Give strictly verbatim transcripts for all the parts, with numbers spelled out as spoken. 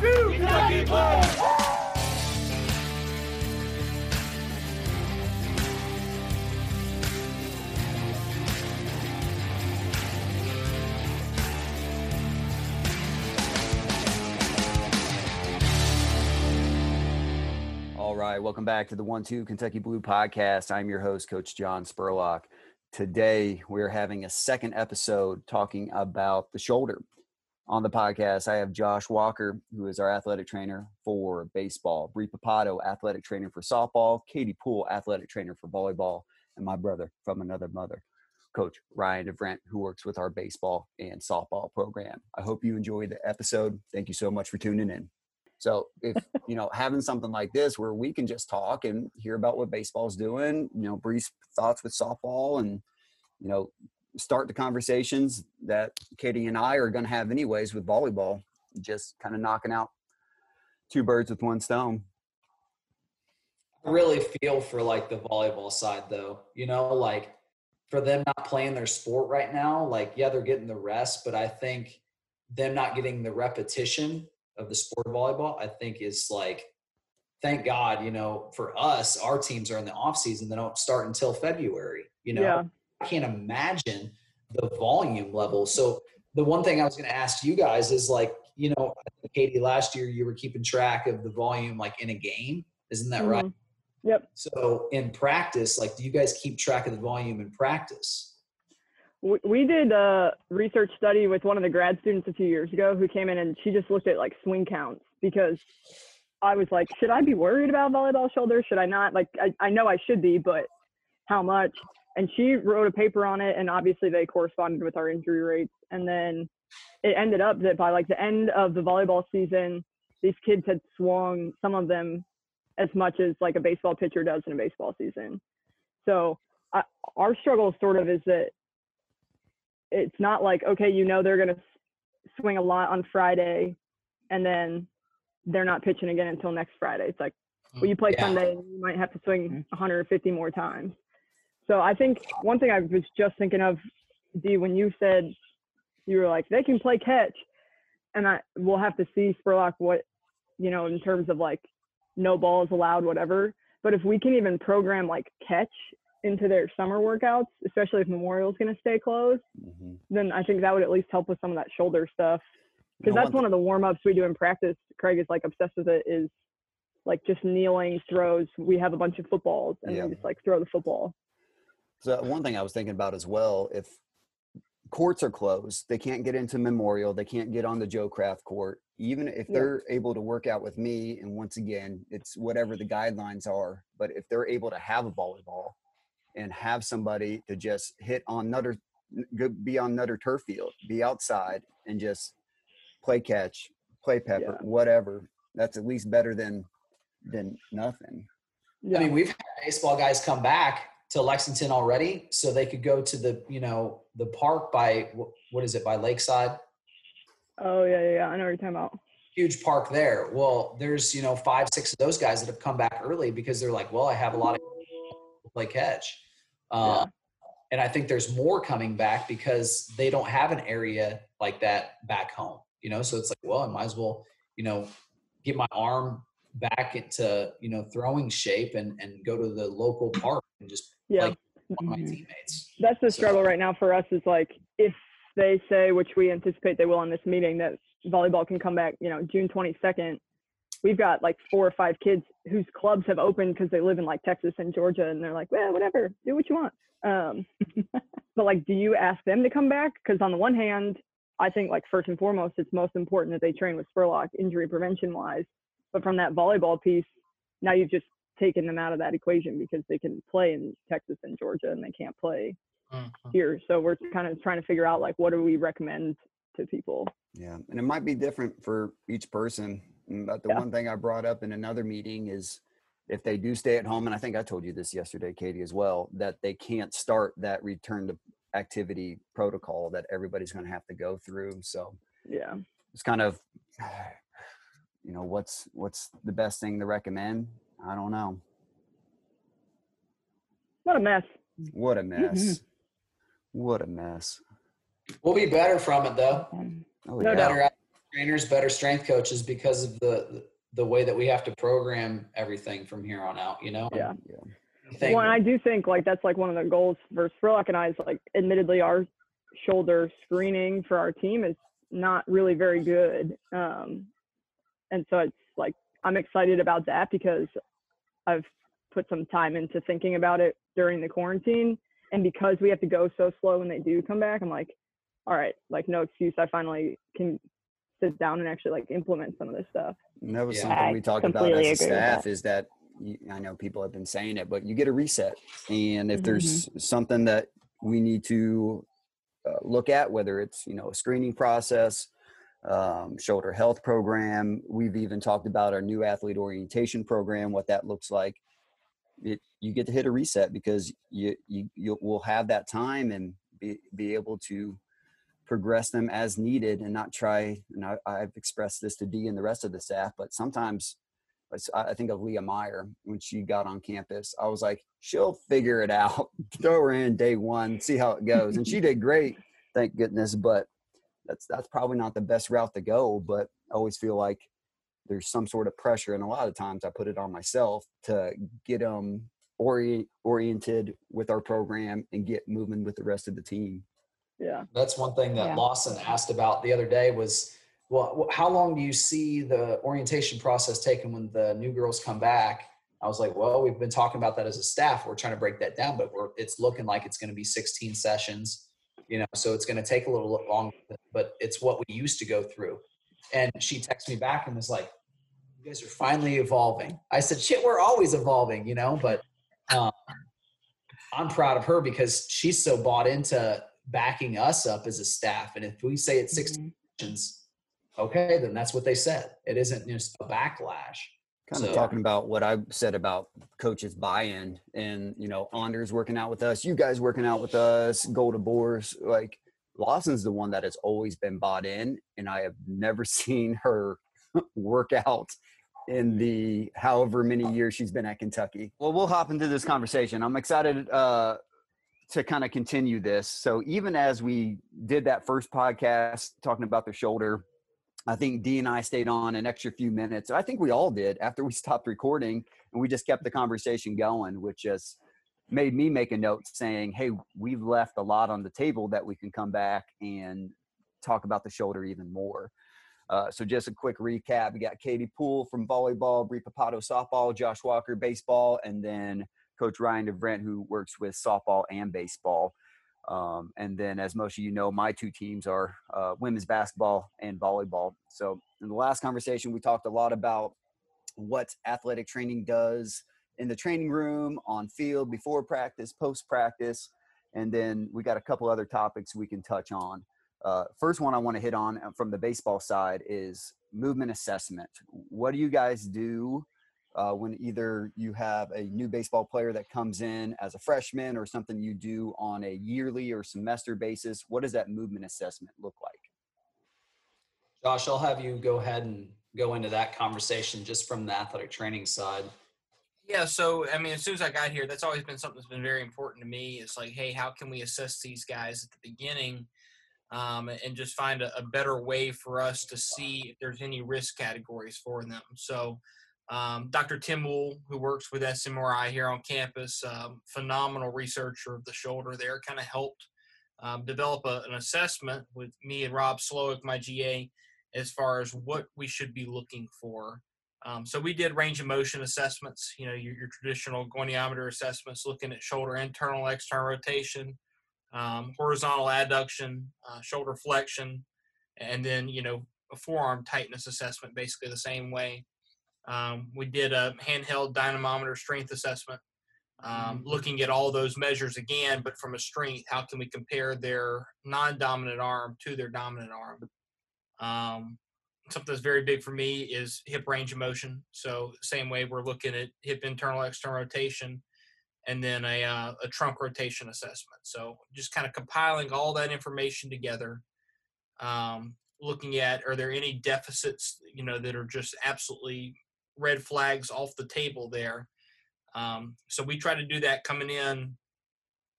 Woo! Kentucky Blue! All right, welcome back to the one two Kentucky Blue podcast. I'm your host, Coach John Spurlock. Today, we're having a second episode talking about the shoulder. On the podcast, I have Josh Walker, who is our athletic trainer for baseball, Bre Papato, athletic trainer for softball, Katie Poole, athletic trainer for volleyball, and my brother from another mother, Coach Ryan DeVrent, who works with our baseball and softball program. I hope you enjoyed the episode. Thank you so much for tuning in. So if, you know, having something like this where we can just talk and hear about what baseball's doing, you know, Bree's thoughts with softball and, you know, start the conversations that Katie and I are going to have anyways with volleyball, just kind of knocking out two birds with one stone. I really feel for like the volleyball side though, you know, like for them not playing their sport right now, like, yeah, they're getting the rest, but I think them not getting the repetition of the sport of volleyball, I think is like, thank God, you know, for us, our teams are in the off season. They don't start until February, you know, yeah. I can't imagine the volume level. So the one thing I was going to ask you guys is like, you know, Katie, last year you were keeping track of the volume, like in a game, isn't that mm-hmm. right? Yep. So in practice, like, do you guys keep track of the volume in practice? We, we did a research study with one of the grad students a few years ago who came in and she just looked at like swing counts because I was like, should I be worried about volleyball shoulder? Should I not? Like, I, I know I should be, but how much? And she wrote a paper on it, and obviously they corresponded with our injury rates. And then it ended up that by like the end of the volleyball season, these kids had swung, some of them, as much as like a baseball pitcher does in a baseball season. So I, our struggle sort of is that it's not like, okay, you know they're going to swing a lot on Friday, and then they're not pitching again until next Friday. It's like, well, you play yeah. Sunday, and you might have to swing one hundred fifty more times. So I think one thing I was just thinking of, D, when you said you were like, they can play catch. And I we'll have to see, Spurlock, what, you know, in terms of like no balls allowed, whatever. But if we can even program like catch into their summer workouts, especially if Memorial's going to stay closed, mm-hmm. then I think that would at least help with some of that shoulder stuff. Because no that's one, one of the warm-ups we do in practice. Craig is like obsessed with it is like just kneeling throws. We have a bunch of footballs and yeah. we just like throw the football. So one thing I was thinking about as well, if courts are closed, they can't get into Memorial, they can't get on the Joe Kraft court, even if yeah. they're able to work out with me, and once again, it's whatever the guidelines are, but if they're able to have a volleyball and have somebody to just hit on Nutter, be on Nutter turf field, be outside and just play catch, play pepper, yeah. whatever, that's at least better than, than nothing. Yeah. I mean, we've had baseball guys come back to Lexington already, so they could go to the, you know, the park by, what is it, by Lakeside? Oh, yeah, yeah, yeah. I know what you're talking about. Huge park there. Well, there's, you know, five, six of those guys that have come back early because they're like, well, I have a lot of play catch. Uh, yeah. And I think there's more coming back because they don't have an area like that back home, you know? So it's like, well, I might as well, you know, get my arm back into, you know, throwing shape and, and go to the local park and just yeah. like one of my teammates. That's the struggle so. right now for us is like, if they say, which we anticipate they will on this meeting, that volleyball can come back, you know, June twenty-second, we've got like four or five kids whose clubs have opened because they live in like Texas and Georgia. And they're like, well, whatever, do what you want. Um, but like, do you ask them to come back? Because on the one hand, I think like first and foremost, it's most important that they train with Spurlock injury prevention wise. But from that volleyball piece, now you've just taken them out of that equation because they can play in Texas and Georgia and they can't play mm-hmm. here. So we're kind of trying to figure out like, what do we recommend to people? Yeah. And it might be different for each person. But the yeah. one thing I brought up in another meeting is if they do stay at home, and I think I told you this yesterday, Katie, as well, that they can't start that return to activity protocol that everybody's going to have to go through. So yeah, it's kind of, you know, what's what's the best thing to recommend? I don't know. What a mess. What a mess. Mm-hmm. What a mess. We'll be better from it, though. Oh, no yeah. doubt. trainers, better strength coaches because of the the way that we have to program everything from here on out, you know? Yeah. Well, and I do think, like, that's, like, one of the goals for Spurlock and I is, like, admittedly our shoulder screening for our team is not really very good. Um, and so it's, like, I'm excited about that because I've put some time into thinking about it during the quarantine. And because we have to go so slow when they do come back, I'm like, all right, like, no excuse. I finally can sit down and actually, like, implement some of this stuff. And that was yeah, something we talked about as a staff, that. is that you, I know people have been saying it, but you get a reset. And if mm-hmm. there's something that we need to uh, look at, whether it's, you know, a screening process, um, shoulder health program, we've even talked about our new athlete orientation program, what that looks like. It, you get to hit a reset because you you you will have that time and be, be able to progress them as needed and not try. And I, I've expressed this to Dee and the rest of the staff, but sometimes I think of Leah Meyer when she got on campus. I was like, she'll figure it out. Throw her in day one, see how it goes, and she did great, thank goodness. But that's that's probably not the best route to go. But I always feel like there's some sort of pressure, and a lot of times I put it on myself to get them um, orient, oriented with our program and get moving with the rest of the team. Yeah. That's one thing that yeah. Lawson asked about the other day was, well, how long do you see the orientation process taking when the new girls come back? I was like, well, we've been talking about that as a staff. We're trying to break that down, but we're, it's looking like it's going to be sixteen sessions, you know, so it's going to take a little longer, but it's what we used to go through. And she texted me back and was like, you guys are finally evolving. I said, shit, we're always evolving, you know, but um, I'm proud of her because she's so bought into backing us up as a staff. And if we say it's sixteen sessions, okay, then that's what they said. It isn't just a backlash. Kind of so, talking about what I said about coaches' buy-in and, you know, Anders working out with us, you guys working out with us, Golda Boers, like Lawson's the one that has always been bought in, and I have never seen her work out in the however many years she's been at Kentucky. Well, we'll hop into this conversation. I'm excited uh, to kind of continue this. So even as we did that first podcast talking about the shoulder, I think Dee and I stayed on an extra few minutes. I think we all did after we stopped recording, and we just kept the conversation going, which is made me make a note saying, hey, we've left a lot on the table that we can come back and talk about the shoulder even more. Uh, so just a quick recap. We got Katie Poole from volleyball, Bre Papato softball, Josh Walker baseball, and then Coach Ryan DeVrent, who works with softball and baseball. Um, and then, as most of you know, my two teams are uh, women's basketball and volleyball. So in the last conversation, we talked a lot about what athletic training does in the training room, on field, before practice, post practice. And then we got a couple other topics we can touch on. Uh, first one I want to hit on from the baseball side is movement assessment. What do you guys do uh, when either you have a new baseball player that comes in as a freshman or something you do on a yearly or semester basis? What does that movement assessment look like? Josh, I'll have you go ahead and go into that conversation just from the athletic training side. Yeah, so, I mean, as soon as I got here, that's always been something that's been very important to me. It's like, hey, how can we assess these guys at the beginning um, and just find a, a better way for us to see if there's any risk categories for them? So um, Doctor Tim Wool, who works with S M R I here on campus, um, phenomenal researcher of the shoulder there, kind of helped um, develop a, an assessment with me and Rob Slowick, my G A, as far as what we should be looking for. Um, so we did range of motion assessments, you know, your, your traditional goniometer assessments, looking at shoulder internal, external rotation, um, horizontal adduction, uh, shoulder flexion, and then, you know, a forearm tightness assessment, basically the same way. Um, we did a handheld dynamometer strength assessment, um, looking at all those measures again, but from a strength, how can we compare their non-dominant arm to their dominant arm? Um, Something that's very big for me is hip range of motion. So same way we're looking at hip internal, external rotation, and then a, uh, a trunk rotation assessment. So just kind of compiling all that information together, um, looking at, are there any deficits, you know, that are just absolutely red flags off the table there. Um, so we try to do that coming in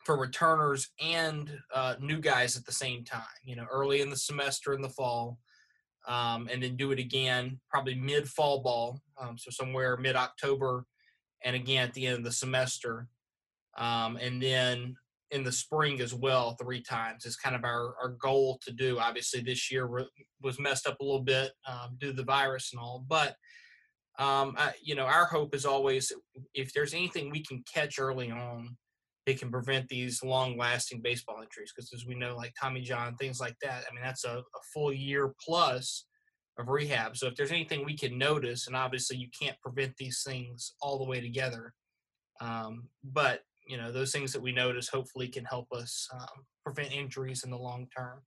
for returners and uh, new guys at the same time, you know, early in the semester in the fall. um, and then do it again probably mid-fall ball, um, so somewhere mid-October, and again at the end of the semester. Um, and then in the spring as well, three times is kind of our, our goal to do. Obviously, this year was messed up a little bit um, due to the virus and all, but um, I, you know, our hope is always if there's anything we can catch early on, they can prevent these long-lasting baseball injuries. Because as we know, like Tommy John, things like that, I mean, that's a, a full year plus of rehab. So if there's anything we can notice, and obviously you can't prevent these things all the way together, um, but you know, those things that we notice hopefully can help us um, prevent injuries in the long term.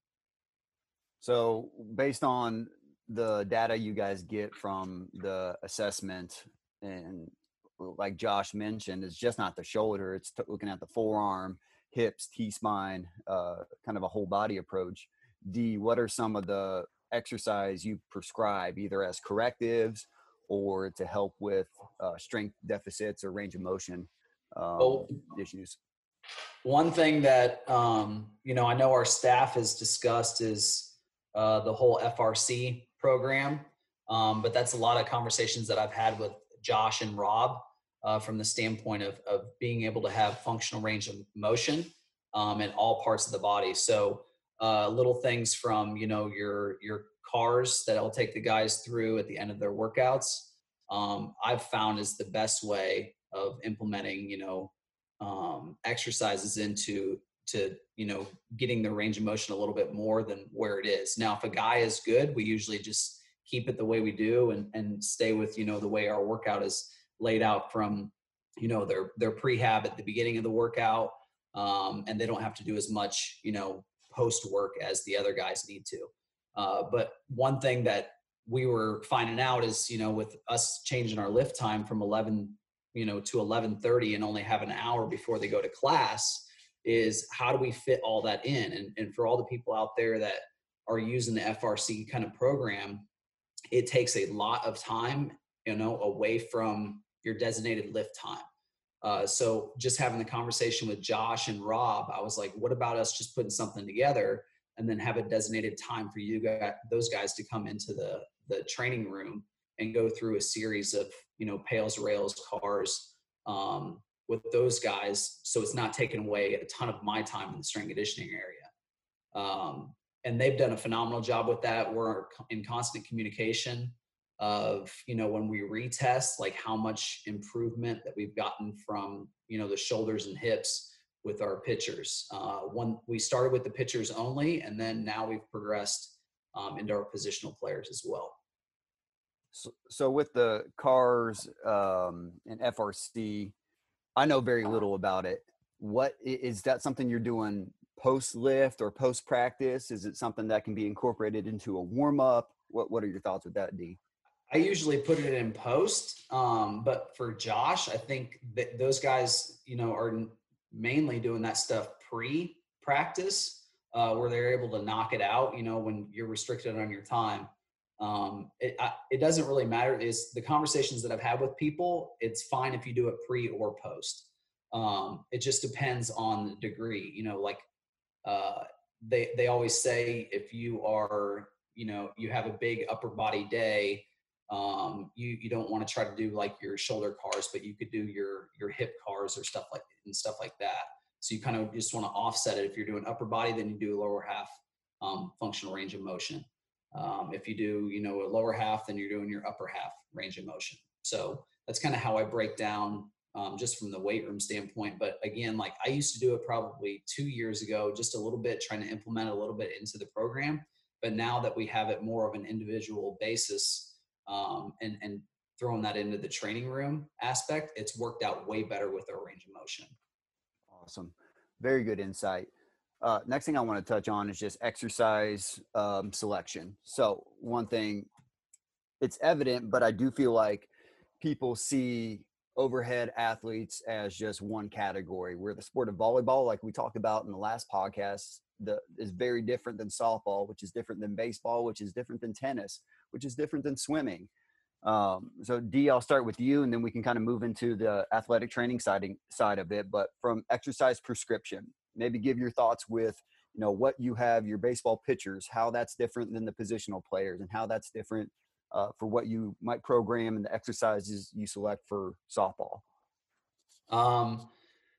So based on the data you guys get from the assessment, and like Josh mentioned, it's just not the shoulder, it's t- looking at the forearm, hips, T-spine, uh, kind of a whole body approach. D, what are some of the exercise you prescribe either as correctives or to help with uh, strength deficits or range of motion um, well, issues? One thing that, um, you know, I know our staff has discussed is uh, the whole F R C program, um, but that's a lot of conversations that I've had with Josh and Rob uh, from the standpoint of, of being able to have functional range of motion um, in all parts of the body. So uh, little things from, you know, your your C A R S that I'll take the guys through at the end of their workouts, um, I've found is the best way of implementing, you know, um, exercises into, to, you know, getting the range of motion a little bit more than where it is. Now, if a guy is good, we usually just keep it the way we do and, and stay with, you know, the way our workout is laid out from, you know, their, their prehab at the beginning of the workout. Um, and they don't have to do as much, you know, post work as the other guys need to. Uh, but one thing that we were finding out is, you know, with us changing our lift time from eleven, you know, to eleven thirty and only have an hour before they go to class, is how do we fit all that in? And, and for all the people out there that are using the F R C kind of program, it takes a lot of time, you know, away from your designated lift time. Uh, so just having the conversation with Josh and Rob, I was like, what about us just putting something together and then have a designated time for you guys, those guys to come into the, the training room and go through a series of, you know, pails, rails, cars um, with those guys. So it's not taking away a ton of my time in the strength conditioning area. Um, And they've done a phenomenal job with that. We're in constant communication of, you know, when we retest, like how much improvement that we've gotten from, you know, the shoulders and hips with our pitchers. Uh, one, we started with the pitchers only, and then now we've progressed um, into our positional players as well. So, so with the C A R S um, and F R C, I know very little about it. What is that something you're doing post lift or post practice? Is it something that can be incorporated into a warm up? What What are your thoughts with that, D? I usually put it in post, um, but for Josh, I think that those guys, you know, are mainly doing that stuff pre practice, uh, where they're able to knock it out. You know, when you're restricted on your time, um, it I, it doesn't really matter. Is the conversations that I've had with people, it's fine if you do it pre or post. Um, it just depends on the degree. You know, like. Uh, they, they always say, if you are, you know, you have a big upper body day, um, you, you don't want to try to do like your shoulder C A R S, but you could do your, your hip C A R S or stuff like, and stuff like that. So you kind of just want to offset it. If you're doing upper body, then you do lower half, um, functional range of motion. Um, if you do, you know, a lower half, then you're doing your upper half range of motion. So that's kind of how I break down, Um, just from the weight room standpoint. But again, like I used to do it probably two years ago, just a little bit, trying to implement a little bit into the program. But now that we have it more of an individual basis um, and, and throwing that into the training room aspect, it's worked out way better with our range of motion. Awesome. Very good insight. Uh, next thing I want to touch on is just exercise um, selection. So one thing, it's evident, but I do feel like people see overhead athletes as just one category, where the sport of volleyball, like we talked about in the last podcast, the is very different than softball, which is different than baseball, which is different than tennis, which is different than swimming. Um, so D, I'll start with you, and then we can kind of move into the athletic training side, side of it. But from exercise prescription, maybe give your thoughts with you know, what you have, your baseball pitchers, how that's different than the positional players, and how that's different uh, for what you might program and the exercises you select for softball? Um,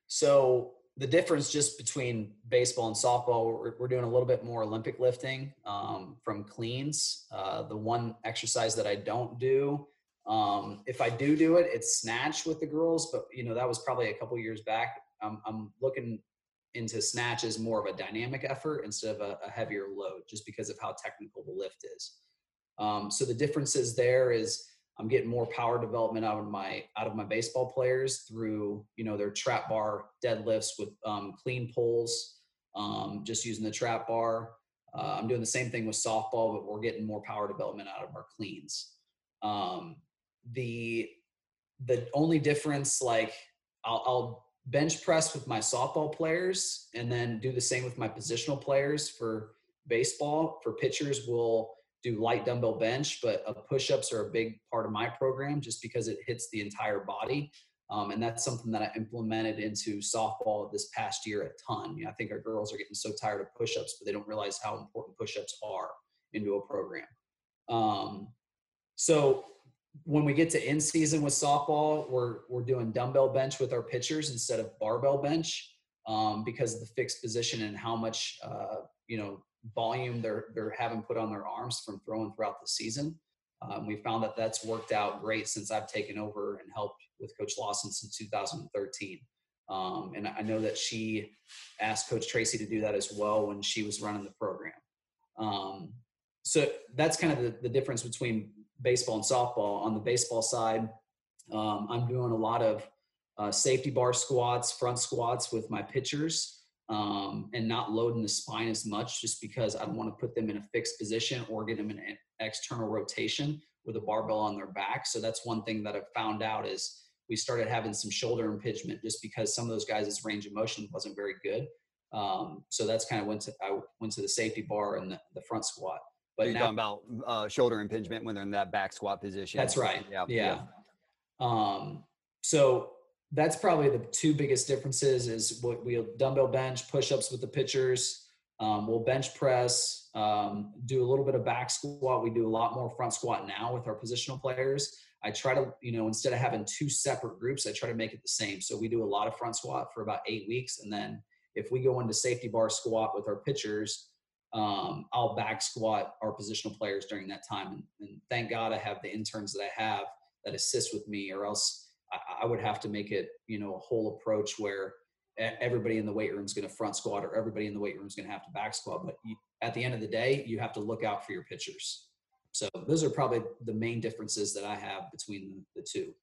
so the difference just between baseball and softball, we're, we're doing a little bit more Olympic lifting um, from cleans. Uh, the one exercise that I don't do, um, if I do do it, it's snatch with the girls, but you know, that was probably a couple years back. I'm, I'm looking into snatch as more of a dynamic effort instead of a, a heavier load, just because of how technical the lift is. Um, so the differences there is I'm getting more power development out of my, out of my baseball players through, you know, their trap bar deadlifts with um, clean pulls, um, just using the trap bar. Uh, I'm doing the same thing with softball, but we're getting more power development out of our cleans. Um, the, the only difference, like I'll, I'll, bench press with my softball players and then do the same with my positional players. For baseball, for pitchers, we'll do light dumbbell bench, but uh, push-ups are a big part of my program just because it hits the entire body. Um, and that's something that I implemented into softball this past year a ton. You know, I think our girls are getting so tired of push-ups, but they don't realize how important push-ups are into a program. Um, so when we get to in season with softball, we're, we're doing dumbbell bench with our pitchers instead of barbell bench, um, because of the fixed position and how much, uh, you know, volume they're, they're having put on their arms from throwing throughout the season. Um, we found that that's worked out great since I've taken over and helped with Coach Lawson since two thousand thirteen. Um, and I know that she asked Coach Tracy to do that as well when she was running the program. Um, so that's kind of the, the difference between baseball and softball. On the baseball side, um, I'm doing a lot of uh, safety bar squats, front squats with my pitchers, um, and not loading the spine as much just because I don't want to put them in a fixed position or get them in an external rotation with a barbell on their back. So that's one thing that I've found out is we started having some shoulder impingement just because some of those guys' range of motion wasn't very good. Um, so that's kind of went to, I went to the safety bar and the, the front squat. But so you're now, talking about uh, shoulder impingement when they're in that back squat position. That's right. Yeah. yeah. yeah. Um, so that's probably the two biggest differences is what we'll dumbbell bench, push-ups with the pitchers. Um, we'll bench press, um, do a little bit of back squat. We do a lot more front squat now with our positional players. I try to, you know, instead of having two separate groups, I try to make it the same. So we do a lot of front squat for about eight weeks. And then if we go into safety bar squat with our pitchers, Um, I'll back squat our positional players during that time. And, and thank God I have the interns that I have that assist with me, or else I, I would have to make it, you know, a whole approach where everybody in the weight room is going to front squat or everybody in the weight room is going to have to back squat. But you, at the end of the day, you have to look out for your pitchers. So those are probably the main differences that I have between the two.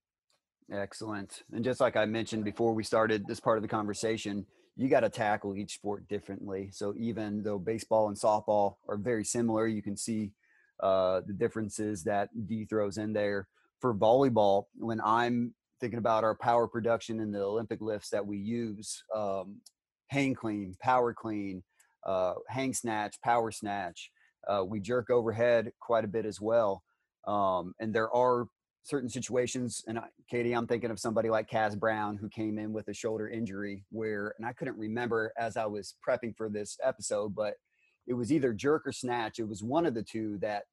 Excellent. And just like I mentioned before we started this part of the conversation, you got to tackle each sport differently. So even though baseball and softball are very similar, you can see uh, the differences that D throws in there. For volleyball, when I'm thinking about our power production and the Olympic lifts that we use, um, hang clean, power clean, uh, hang snatch, power snatch, uh, we jerk overhead quite a bit as well. Um, and there are certain situations, and I, Katie, I'm thinking of somebody like Cas Brown, who came in with a shoulder injury where, and I couldn't remember as I was prepping for this episode, but it was either jerk or snatch. It was one of the two that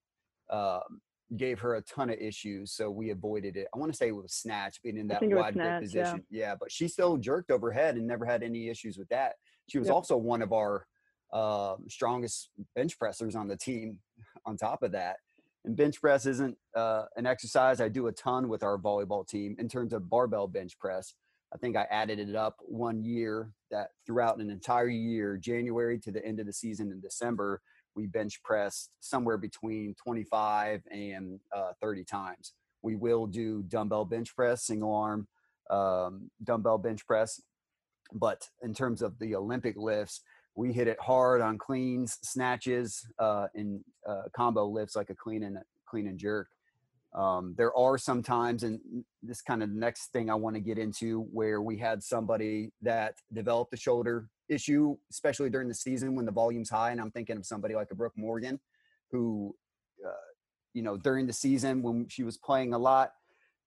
um, gave her a ton of issues, so we avoided it. I want to say it was snatch, being in that wide grip position. Yeah. yeah, but she still jerked overhead and never had any issues with that. She was yep. also one of our uh, strongest bench pressers on the team on top of that. And bench press isn't uh, an exercise I do a ton with our volleyball team in terms of barbell bench press. I think I added it up one year that throughout an entire year, January to the end of the season in December, we bench pressed somewhere between twenty-five and uh, thirty times. We will do dumbbell bench press, single arm um, dumbbell bench press. But in terms of the Olympic lifts, we hit it hard on cleans, snatches, uh, and uh, combo lifts like a clean and clean and jerk. Um, there are some times, and this kind of next thing I want to get into, where we had somebody that developed a shoulder issue, especially during the season when the volume's high. And I'm thinking of somebody like a Brooke Morgan, who, uh, you know, during the season when she was playing a lot,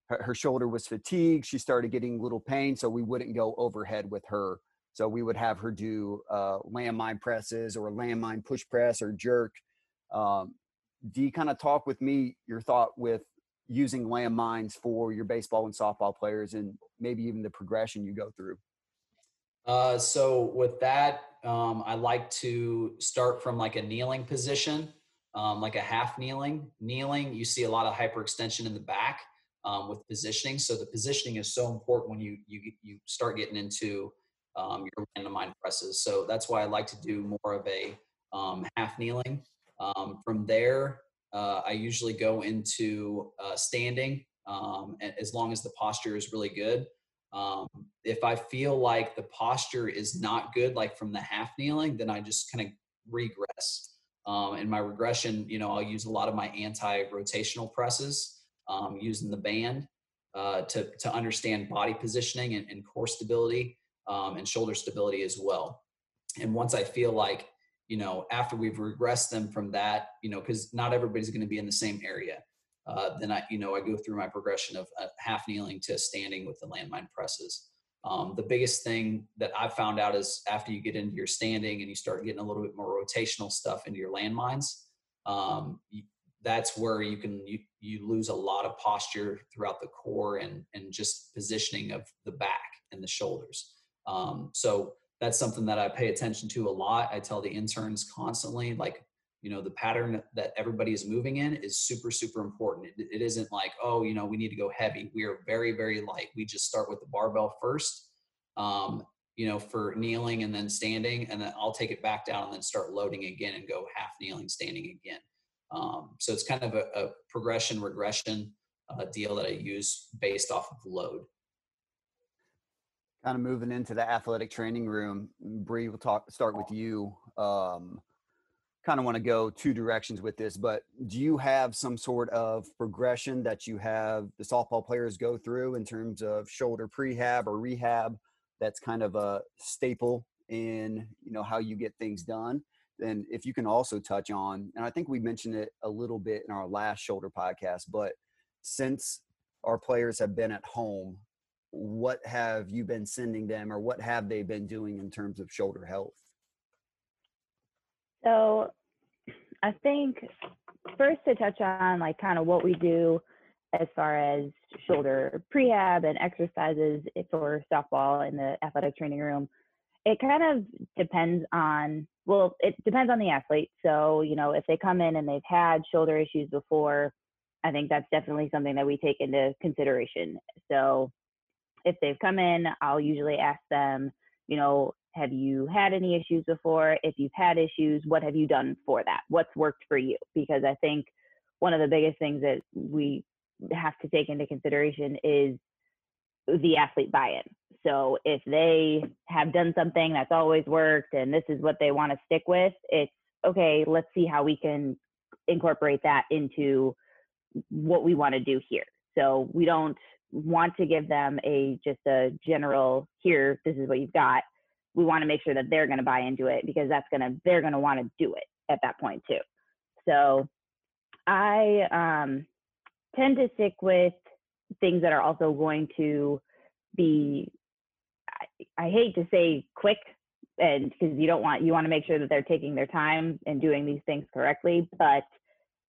her, her shoulder was fatigued. She started getting little pain, so we wouldn't go overhead with her. So we would have her do uh, landmine presses or landmine push press or jerk. Um, do you kind of talk with me your thought with using landmines for your baseball and softball players and maybe even the progression you go through? Uh, so with that, um, I like to start from like a kneeling position, um, like a half kneeling. Kneeling, you see a lot of hyperextension in the back um, with positioning. So the positioning is so important when you you, you start getting into um, your landmine presses. So that's why I like to do more of a um, half kneeling. Um, from there, uh, I usually go into uh, standing, um, as long as the posture is really good. Um, if I feel like the posture is not good, like from the half kneeling, then I just kind of regress. Um, in my regression, you know, I'll use a lot of my anti-rotational presses, um, using the band, uh, to, to understand body positioning and, and core stability, um, and shoulder stability as well. And once I feel like, you know, after we've regressed them from that, you know, cause not everybody's going to be in the same area. Uh, then I, you know, I go through my progression of uh, half kneeling to standing with the landmine presses. Um, the biggest thing that I've found out is after you get into your standing and you start getting a little bit more rotational stuff into your landmines, um, you, that's where you can, you, you lose a lot of posture throughout the core and, and just positioning of the back and the shoulders. Um, so that's something that I pay attention to a lot. I tell the interns constantly, like, you know, the pattern that everybody is moving in is super, super important. It, it isn't like, oh, you know, we need to go heavy. We are very, very light. We just start with the barbell first, um, you know, for kneeling and then standing, and then I'll take it back down and then start loading again and go half kneeling, standing again. Um, so it's kind of a, a progression regression uh, deal that I use based off of load. Kind of moving into the athletic training room, Bree, we'll talk, start with you. Um, kind of want to go two directions with this, but do you have some sort of progression that you have the softball players go through in terms of shoulder prehab or rehab that's kind of a staple in, you know, how you get things done? And if you can also touch on, and I think we mentioned it a little bit in our last shoulder podcast, but since our players have been at home, what have you been sending them or what have they been doing in terms of shoulder health? So I think first to touch on like kind of what we do as far as shoulder prehab and exercises for softball in the athletic training room, it kind of depends on, well, it depends on the athlete. So, you know, if they come in and they've had shoulder issues before, I think that's definitely something that we take into consideration. So if they've come in, I'll usually ask them, you know, have you had any issues before? If you've had issues, what have you done for that? What's worked for you? Because I think one of the biggest things that we have to take into consideration is the athlete buy-in. So if they have done something that's always worked and this is what they want to stick with, it's okay, let's see how we can incorporate that into what we want to do here. So we don't want to give them a just a general, here, this is what you've got. We want to make sure that they're going to buy into it because that's going to, they're going to want to do it at that point too. So I um, tend to stick with things that are also going to be, I, I hate to say quick, and because you don't want, you want to make sure that they're taking their time and doing these things correctly, but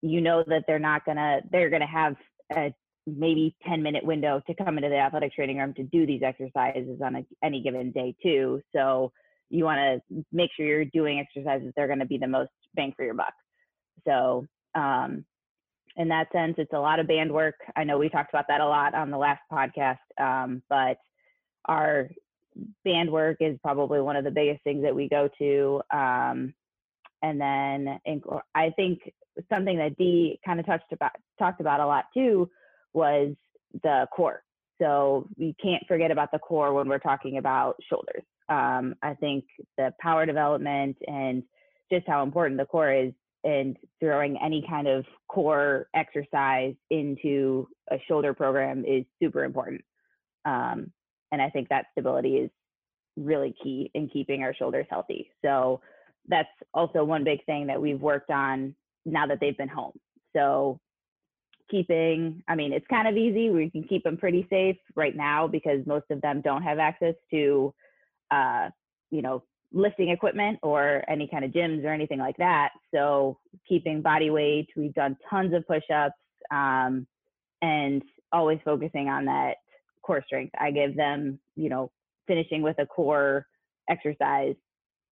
you know that they're not going to, they're going to have a maybe ten minute window to come into the athletic training room to do these exercises on a, any given day too. So you want to make sure you're doing exercises that are going to be the most bang for your buck. So um, in that sense, it's a lot of band work. I know we talked about that a lot on the last podcast, um, but our band work is probably one of the biggest things that we go to. Um, and then I think something that Dee kind of touched about, talked about a lot too, was the core. So we can't forget about the core when we're talking about shoulders. Um, I think the power development and just how important the core is, and throwing any kind of core exercise into a shoulder program is super important. Um, and I think that stability is really key in keeping our shoulders healthy. So that's also one big thing that we've worked on now that they've been home. So keeping, I mean, it's kind of easy. We can keep them pretty safe right now because most of them don't have access to uh, you know, lifting equipment or any kind of gyms or anything like that. So keeping body weight, we've done tons of push-ups, um, and always focusing on that core strength. I give them, you know, finishing with a core exercise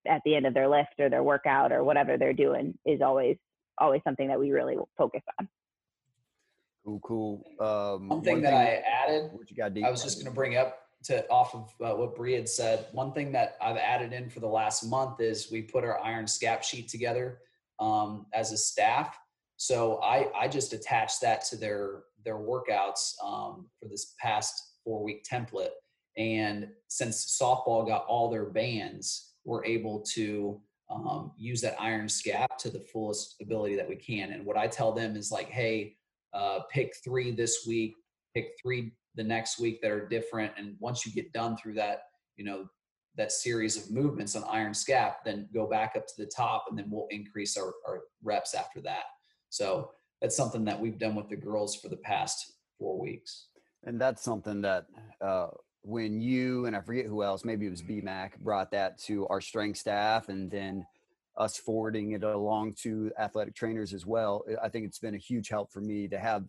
at the end of their lift or their workout or whatever they're doing is always, always something that we really focus on. Cool, cool. Um, one thing one that thing, I added, what you got, I was just going to bring up to off of uh, what Bree had said. One thing that I've added in for the last month is we put our iron scap sheet together um, as a staff. So I, I just attached that to their, their workouts um, for this past four week template. And since softball got all their bands, we're able to um, use that iron scap to the fullest ability that we can. And what I tell them is like, hey, Uh, pick three this week, pick three the next week that are different. And once you get done through that, you know, that series of movements on iron scap, then go back up to the top and then we'll increase our, our reps after that. So that's something that we've done with the girls for the past four weeks. And that's something that uh, when you, and I forget who else, maybe it was B M A C, brought that to our strength staff and then us forwarding it along to athletic trainers as well. I think it's been a huge help for me to have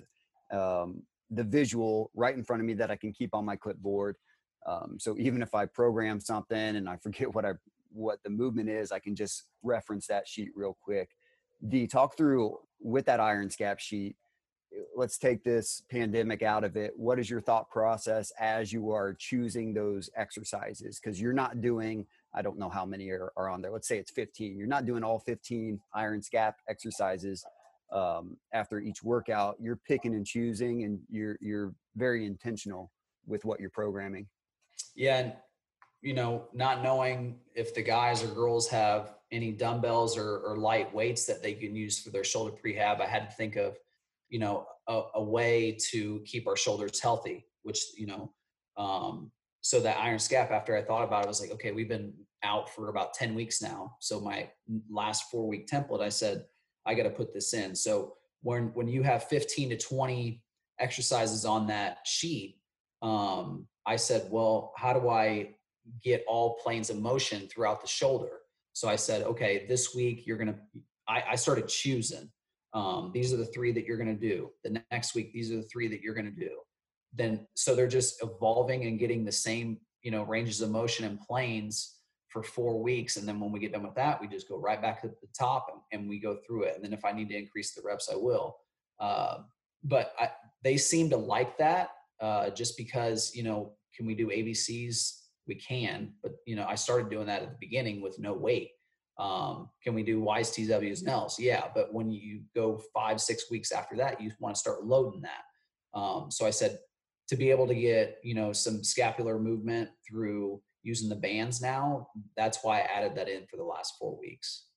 um, the visual right in front of me that I can keep on my clipboard. Um, so even if I program something and I forget what I what the movement is, I can just reference that sheet real quick. D, talk through with that iron scap sheet. Let's take this pandemic out of it. What is your thought process as you are choosing those exercises? Because you're not doing, I don't know how many are, are on there. Let's say it's fifteen. You're not doing all fifteen iron scap exercises um, after each workout. You're picking and choosing, and you're you're very intentional with what you're programming. Yeah, and you know, not knowing if the guys or girls have any dumbbells or, or light weights that they can use for their shoulder prehab, I had to think of, you know, a, a way to keep our shoulders healthy, which, you know, um, so that iron scap, after I thought about it, I was like, okay, we've been out for about ten weeks now. So my last four week template, I said, I got to put this in. So when, when you have fifteen to twenty exercises on that sheet, um, I said, well, how do I get all planes of motion throughout the shoulder? So I said, okay, this week you're going to, I started choosing, um, these are the three that you're going to do. The next week, these are the three that you're going to do. Then, so they're just evolving and getting the same, you know, ranges of motion and planes for four weeks. And then when we get done with that, we just go right back to the top and, and we go through it. And then if I need to increase the reps, I will. Uh, but I, they seem to like that uh, just because, you know, can we do A B Cs? We can, but you know, I started doing that at the beginning with no weight. Um, can we do Y's, T's, W's, and L's? Yeah. But when you go five, six weeks after that, you want to start loading that. Um, so I said, to be able to get, you know, some scapular movement through using the bands now, that's why I added that in for the last four weeks.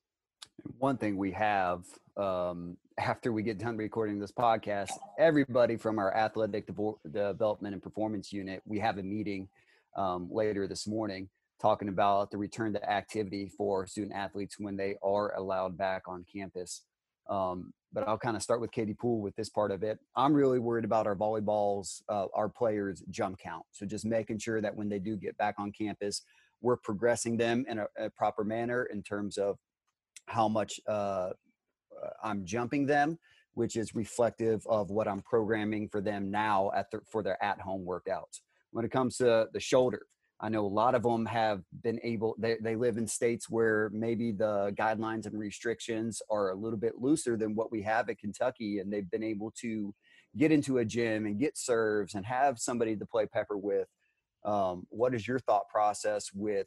One thing we have, um, after we get done recording this podcast, everybody from our athletic de- development and performance unit, we have a meeting um, later this morning talking about the return to activity for student athletes when they are allowed back on campus. Um, but I'll kind of start with Katie Poole with this part of it. I'm really worried about our volleyballs, uh, our players' jump count. So just making sure that when they do get back on campus, we're progressing them in a, a proper manner in terms of how much uh, I'm jumping them, which is reflective of what I'm programming for them now at the, for their at-home workouts. When it comes to the shoulder, I know a lot of them have been able, they, they live in states where maybe the guidelines and restrictions are a little bit looser than what we have at Kentucky, and they've been able to get into a gym and get serves and have somebody to play pepper with. Um, what is your thought process with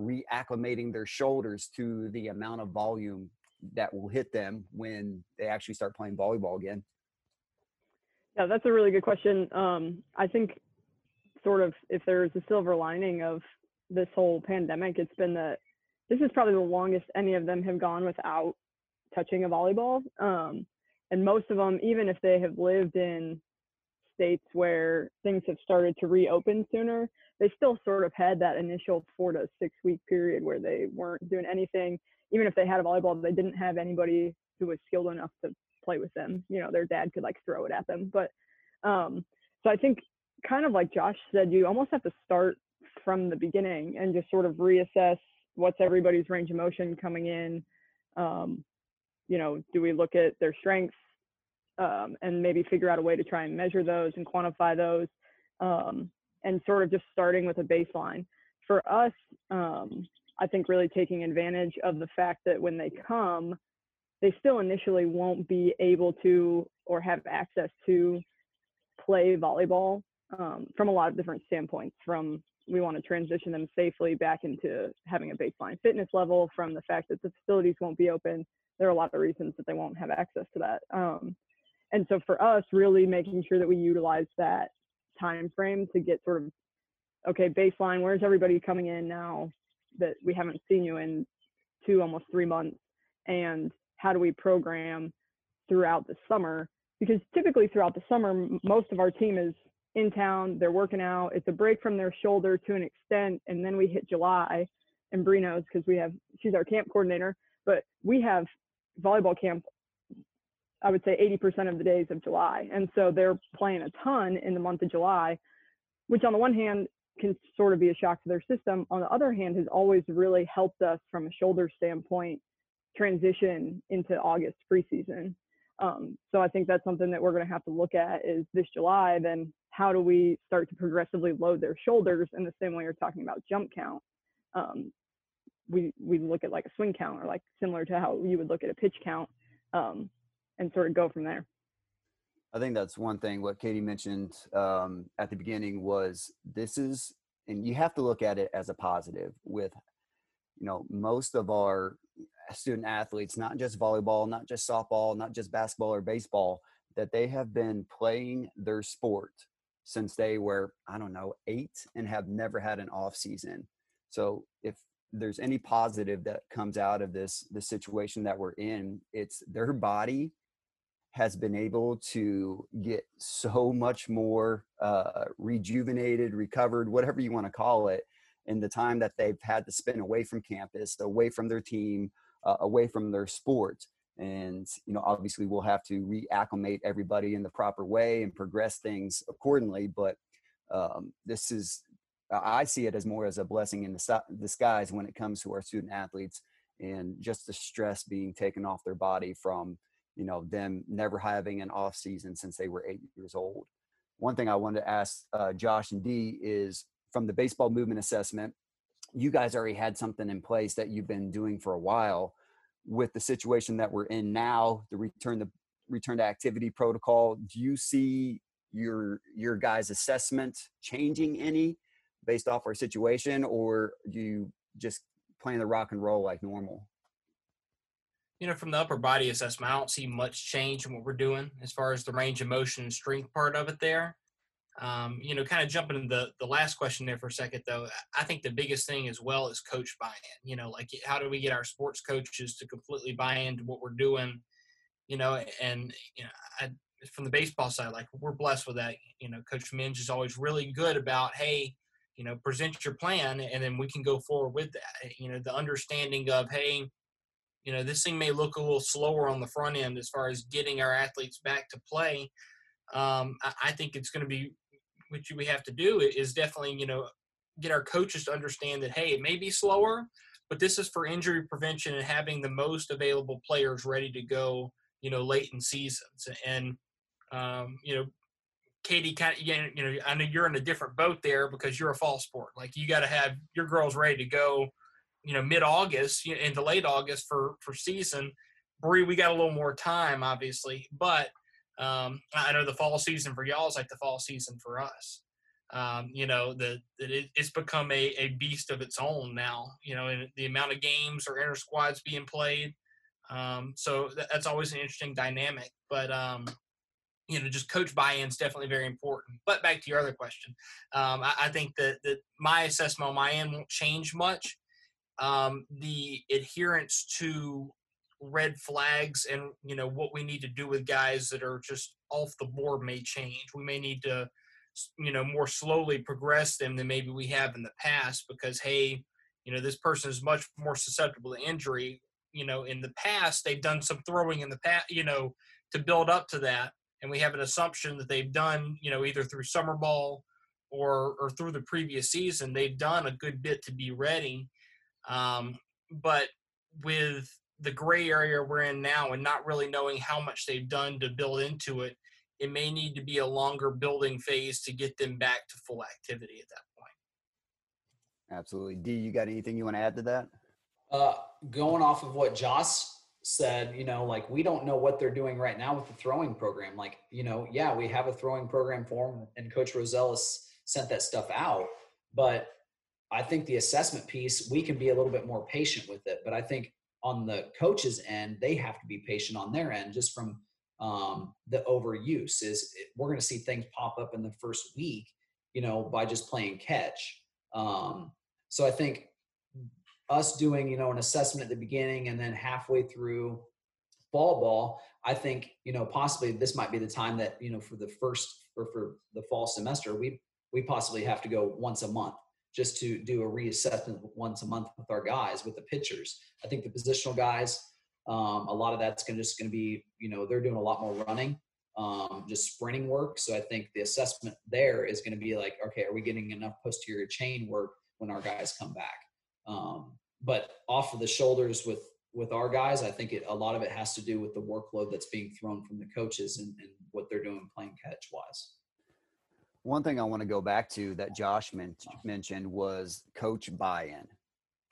reacclimating their shoulders to the amount of volume that will hit them when they actually start playing volleyball again? Yeah, that's a really good question. Um, I think sort of, if there's a silver lining of this whole pandemic, it's been that this is probably the longest any of them have gone without touching a volleyball. Um, and most of them, even if they have lived in states where things have started to reopen sooner, they still sort of had that initial four to six week period where they weren't doing anything. Even if they had a volleyball, they didn't have anybody who was skilled enough to play with them. You know, their dad could like throw it at them. But um, so I think, kind of like Josh said, you almost have to start from the beginning and just sort of reassess what's everybody's range of motion coming in? Um, you know, do we look at their strengths um, and maybe figure out a way to try and measure those and quantify those, um, and sort of just starting with a baseline. For us, um, I think really taking advantage of the fact that when they come, they still initially won't be able to or have access to play volleyball um, from a lot of different standpoints. From we want to transition them safely back into having a baseline fitness level, from the fact that the facilities won't be open. There are a lot of reasons that they won't have access to that. Um, and so for us, really making sure that we utilize that time frame to get sort of, okay, baseline, where's everybody coming in now that we haven't seen you in two, almost three months? And how do we program throughout the summer? Because typically throughout the summer, most of our team is in town, they're working out. It's a break from their shoulder to an extent. And then we hit July, and Bre knows because we have, she's our camp coordinator, but we have volleyball camp, I would say eighty percent of the days of July. And so they're playing a ton in the month of July, which on the one hand can sort of be a shock to their system. On the other hand, has always really helped us from a shoulder standpoint transition into August preseason. Um, so I think that's something that we're going to have to look at is this July, then how do we start to progressively load their shoulders in the same way you're talking about jump count. Um, we we look at like a swing count, or like similar to how you would look at a pitch count, um, and sort of go from there. I think that's one thing. What Katie mentioned um, at the beginning was this is, and you have to look at it as a positive with, you know, most of our student athletes, not just volleyball, not just softball, not just basketball or baseball, that they have been playing their sport since they were, I don't know, eight, and have never had an off season. So if there's any positive that comes out of this, the situation that we're in, it's their body has been able to get so much more uh, rejuvenated, recovered, whatever you want to call it, in the time that they've had to spend away from campus, away from their team, Uh, away from their sport. And, you know, obviously we'll have to reacclimate everybody in the proper way and progress things accordingly. But um, this is, I see it as more as a blessing in disguise when it comes to our student athletes, and just the stress being taken off their body from, you know, them never having an off season since they were eight years old. One thing I wanted to ask uh, Josh and Dee is, from the baseball movement assessment, you guys already had something in place that you've been doing for a while. With the situation that we're in now, the return to return to activity protocol, do you see your your guys' assessment changing any based off our situation, or do you just plan the rock and roll like normal? You know, from the upper body assessment, I don't see much change in what we're doing as far as the range of motion and strength part of it there. Um, you know, kind of jumping into the, the last question there for a second, though, I think the biggest thing as well is coach buy-in. You know, like, how do we get our sports coaches to completely buy into what we're doing? You know, and, you know, I, from the baseball side, like, we're blessed with that. You know, Coach Minge is always really good about, hey, you know, present your plan, and then we can go forward with that. You know, the understanding of, hey, you know, this thing may look a little slower on the front end as far as getting our athletes back to play. Um, I, I think it's going to be, what we have to do is definitely, you know, get our coaches to understand that, hey, it may be slower, but this is for injury prevention and having the most available players ready to go, you know, late in seasons. And, um, you know, Katie, kind of, you know, I know you're in a different boat there because you're a fall sport. Like, you got to have your girls ready to go, you know, mid-August into late August for, for season. Bre, we got a little more time, obviously, but Um, I know the fall season for y'all is like the fall season for us. Um, you know, the, it, it's become a, a beast of its own now, you know, and the amount of games or inter-squads being played. Um, so that, that's always an interesting dynamic. But, um, you know, just coach buy-in is definitely very important. But back to your other question, um, I, I think that, that my assessment on my end won't change much. Um, the adherence to red flags and, you know, what we need to do with guys that are just off the board may change. We may need to, you know, more slowly progress them than maybe we have in the past because, hey, you know, this person is much more susceptible to injury. You know, in the past, they've done some throwing in the past, you know, to build up to that. And we have an assumption that they've done, you know, either through summer ball or, or through the previous season, they've done a good bit to be ready. Um, but with the gray area we're in now and not really knowing how much they've done to build into it, it may need to be a longer building phase to get them back to full activity at that point. Absolutely. D, you got anything you want to add to that? Uh, going off of what Josh said, you know, like, we don't know what they're doing right now with the throwing program. Like, you know, yeah, we have a throwing program form and Coach Rosellis sent that stuff out, but I think the assessment piece, we can be a little bit more patient with it. But I think on the coach's end, they have to be patient on their end, just from um, the overuse is we're going to see things pop up in the first week, you know, by just playing catch. Um, so I think us doing, you know, an assessment at the beginning and then halfway through fall ball, I think, you know, possibly this might be the time that, you know, for the first or for the fall semester, we, we possibly have to go once a month, just to do a reassessment once a month with our guys, with the pitchers. I think the positional guys, um, a lot of that's gonna just going to be, you know, they're doing a lot more running, um, just sprinting work. So I think the assessment there is going to be like, okay, are we getting enough posterior chain work when our guys come back? Um, but off of the shoulders with, with our guys, I think it, a lot of it has to do with the workload that's being thrown from the coaches and, and what they're doing playing catch wise. One thing I want to go back to that Josh men- mentioned was coach buy-in,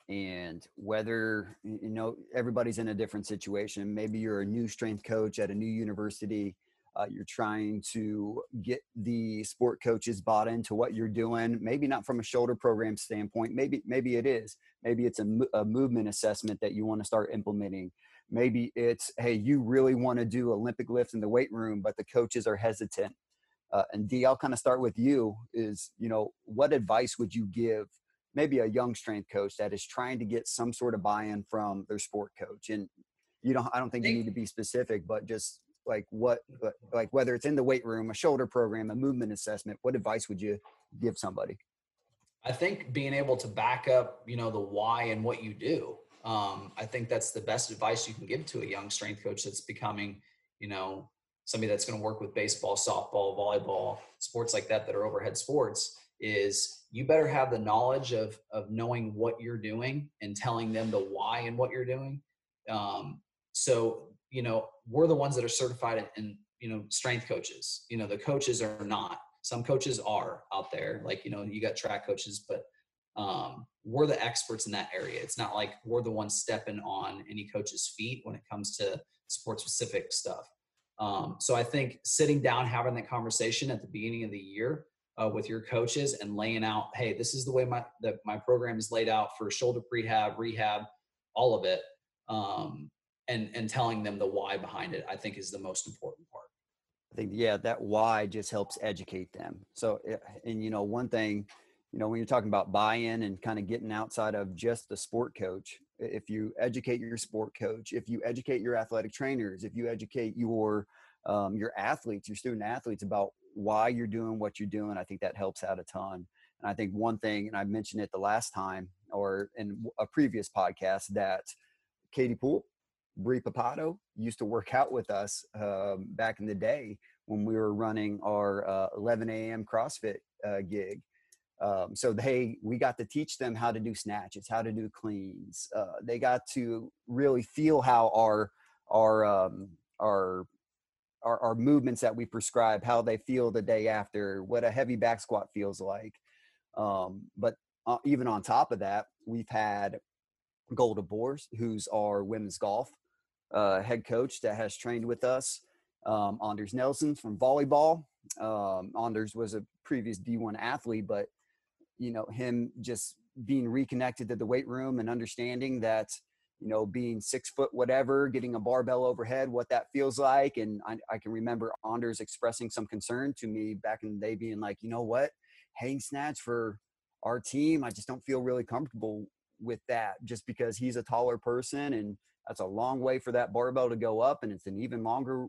and whether, you know, everybody's in a different situation. Maybe you're a new strength coach at a new university. Uh, you're trying to get the sport coaches bought into what you're doing. Maybe not from a shoulder program standpoint. Maybe, maybe it is. Maybe it's a, mo- a movement assessment that you want to start implementing. Maybe it's, hey, you really want to do Olympic lifts in the weight room, but the coaches are hesitant. Uh, and D, I'll kind of start with you is, you know, what advice would you give maybe a young strength coach that is trying to get some sort of buy-in from their sport coach? And you don't, I don't think you need to be specific, but just like what, like whether it's in the weight room, a shoulder program, a movement assessment, what advice would you give somebody? I think being able to back up, you know, the why and what you do. Um, I think that's the best advice you can give to a young strength coach that's becoming, you know, somebody that's going to work with baseball, softball, volleyball, sports like that, that are overhead sports, is you better have the knowledge of, of knowing what you're doing and telling them the why and what you're doing. Um, so, you know, we're the ones that are certified in, you know, strength coaches, you know, the coaches are not. Some coaches are out there. Like, you know, you got track coaches, but um, we're the experts in that area. It's not like we're the ones stepping on any coach's feet when it comes to sport specific stuff. Um, so I think sitting down, having that conversation at the beginning of the year uh, with your coaches and laying out, hey, this is the way my the, my program is laid out for shoulder prehab, rehab, all of it, um, and and telling them the why behind it, I think is the most important part. I think, yeah, that why just helps educate them. So, and you know, one thing, you know, when you're talking about buy-in and kind of getting outside of just the sport coach, if you educate your sport coach, if you educate your athletic trainers, if you educate your um, your athletes, your student athletes about why you're doing what you're doing, I think that helps out a ton. And I think one thing, and I mentioned it the last time or in a previous podcast, that Katie Poole, Bre Papato used to work out with us um, back in the day when we were running our uh, eleven a.m. CrossFit uh, gig. Um, so they, we got to teach them how to do snatches, how to do cleans. Uh, they got to really feel how our, our, um, our, our, our movements that we prescribe, how they feel the day after, what a heavy back squat feels like. Um, but uh, even on top of that, we've had Golda Boers, who's our women's golf, uh, head coach that has trained with us. Um, Anders Nelson from volleyball. Um, Anders was a previous D one athlete, but you know, him just being reconnected to the weight room and understanding that, you know, being six foot, whatever, getting a barbell overhead, what that feels like. And I, I can remember Anders expressing some concern to me back in the day being like, you know what, hang snatch for our team, I just don't feel really comfortable with that, just because he's a taller person and that's a long way for that barbell to go up. And it's an even longer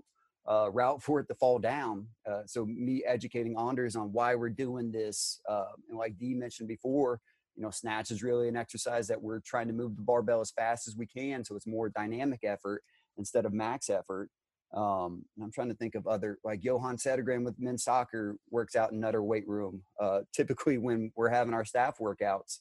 Uh, route for it to fall down. Uh, so me educating Anders on why we're doing this. Uh, and like Dee mentioned before, you know, snatch is really an exercise that we're trying to move the barbell as fast as we can. So it's more dynamic effort instead of max effort. Um, and I'm trying to think of other, like Johan Sedergren with men's soccer works out in another weight room. Uh, typically when we're having our staff workouts,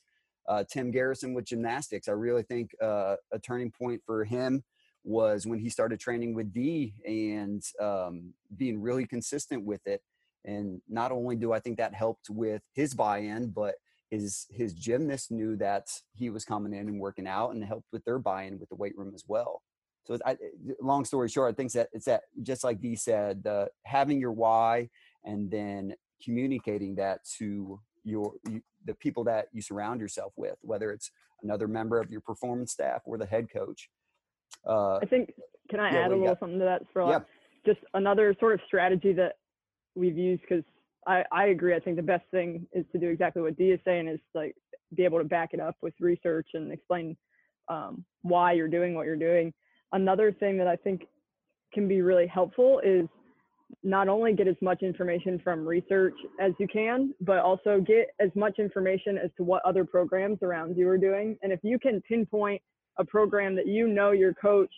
Uh, Tim Garrison with gymnastics, I really think uh, a turning point for him was when he started training with D and um, being really consistent with it. And not only do I think that helped with his buy-in, but his his gymnast knew that he was coming in and working out, and helped with their buy-in with the weight room as well. So I, long story short, I think that it's that, just like Dee said, uh, having your why and then communicating that to your you, the people that you surround yourself with, whether it's another member of your performance staff or the head coach. Uh, I think, can I yeah, add a little got, something to that? For yeah. Just another sort of strategy that we've used, because I, I agree. I think the best thing is to do exactly what Dee is saying, is like be able to back it up with research and explain um, why you're doing what you're doing. Another thing that I think can be really helpful is not only get as much information from research as you can, but also get as much information as to what other programs around you are doing. And if you can pinpoint a program that you know your coach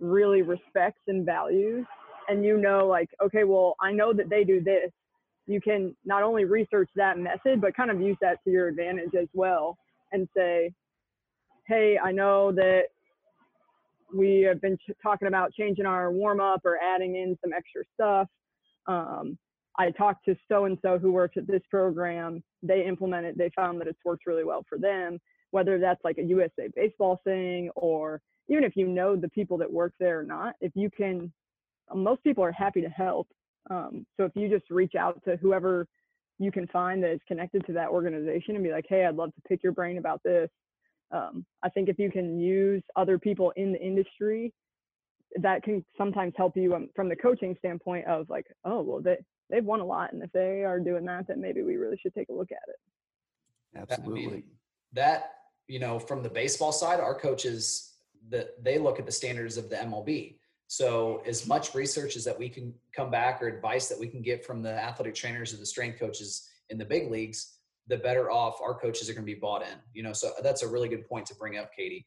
really respects and values, and you know, like, okay, well, I know that they do this, you can not only research that method, but kind of use that to your advantage as well, and say, hey, I know that we have been ch- talking about changing our warm-up or adding in some extra stuff. Um, I talked to so-and-so who works at this program. They implement it. They found that it's worked really well for them, whether that's like a U S A Baseball thing, or even if you know the people that work there or not. If you can, most people are happy to help. Um, so if you just reach out to whoever you can find that is connected to that organization and be like, hey, I'd love to pick your brain about this. Um, I think if you can use other people in the industry, that can sometimes help you um, from the coaching standpoint of like, oh, well, they, they've won a lot. And if they are doing that, then maybe we really should take a look at it. Absolutely. I mean, that, you know, from the baseball side, our coaches, the, they look at the standards of the M L B. So as much research as that we can come back, or advice that we can get from the athletic trainers or the strength coaches in the big leagues, the better off our coaches are going to be bought in, you know. So that's a really good point to bring up, Katie.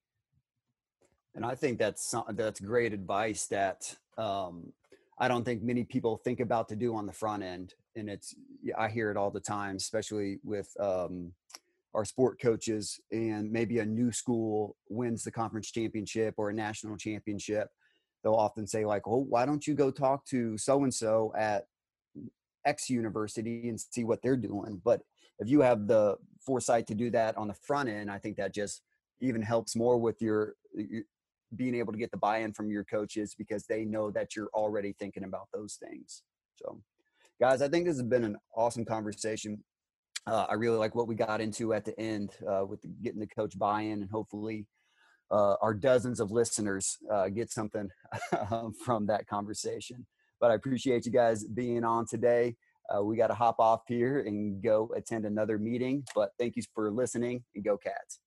And I think that's some, that's great advice that um, I don't think many people think about to do on the front end. And it's, I hear it all the time, especially with um, our sport coaches, and maybe a new school wins the conference championship or a national championship. They'll often say like, oh, why don't you go talk to so-and-so at X university and see what they're doing? But if you have the foresight to do that on the front end, I think that just even helps more with your, your being able to get the buy-in from your coaches, because they know that you're already thinking about those things. So, guys, I think this has been an awesome conversation. Uh, I really like what we got into at the end uh, with the, getting the coach buy-in, and hopefully uh, our dozens of listeners uh, get something from that conversation. But I appreciate you guys being on today. Uh, we got to hop off here and go attend another meeting, but thank you for listening, and go Cats.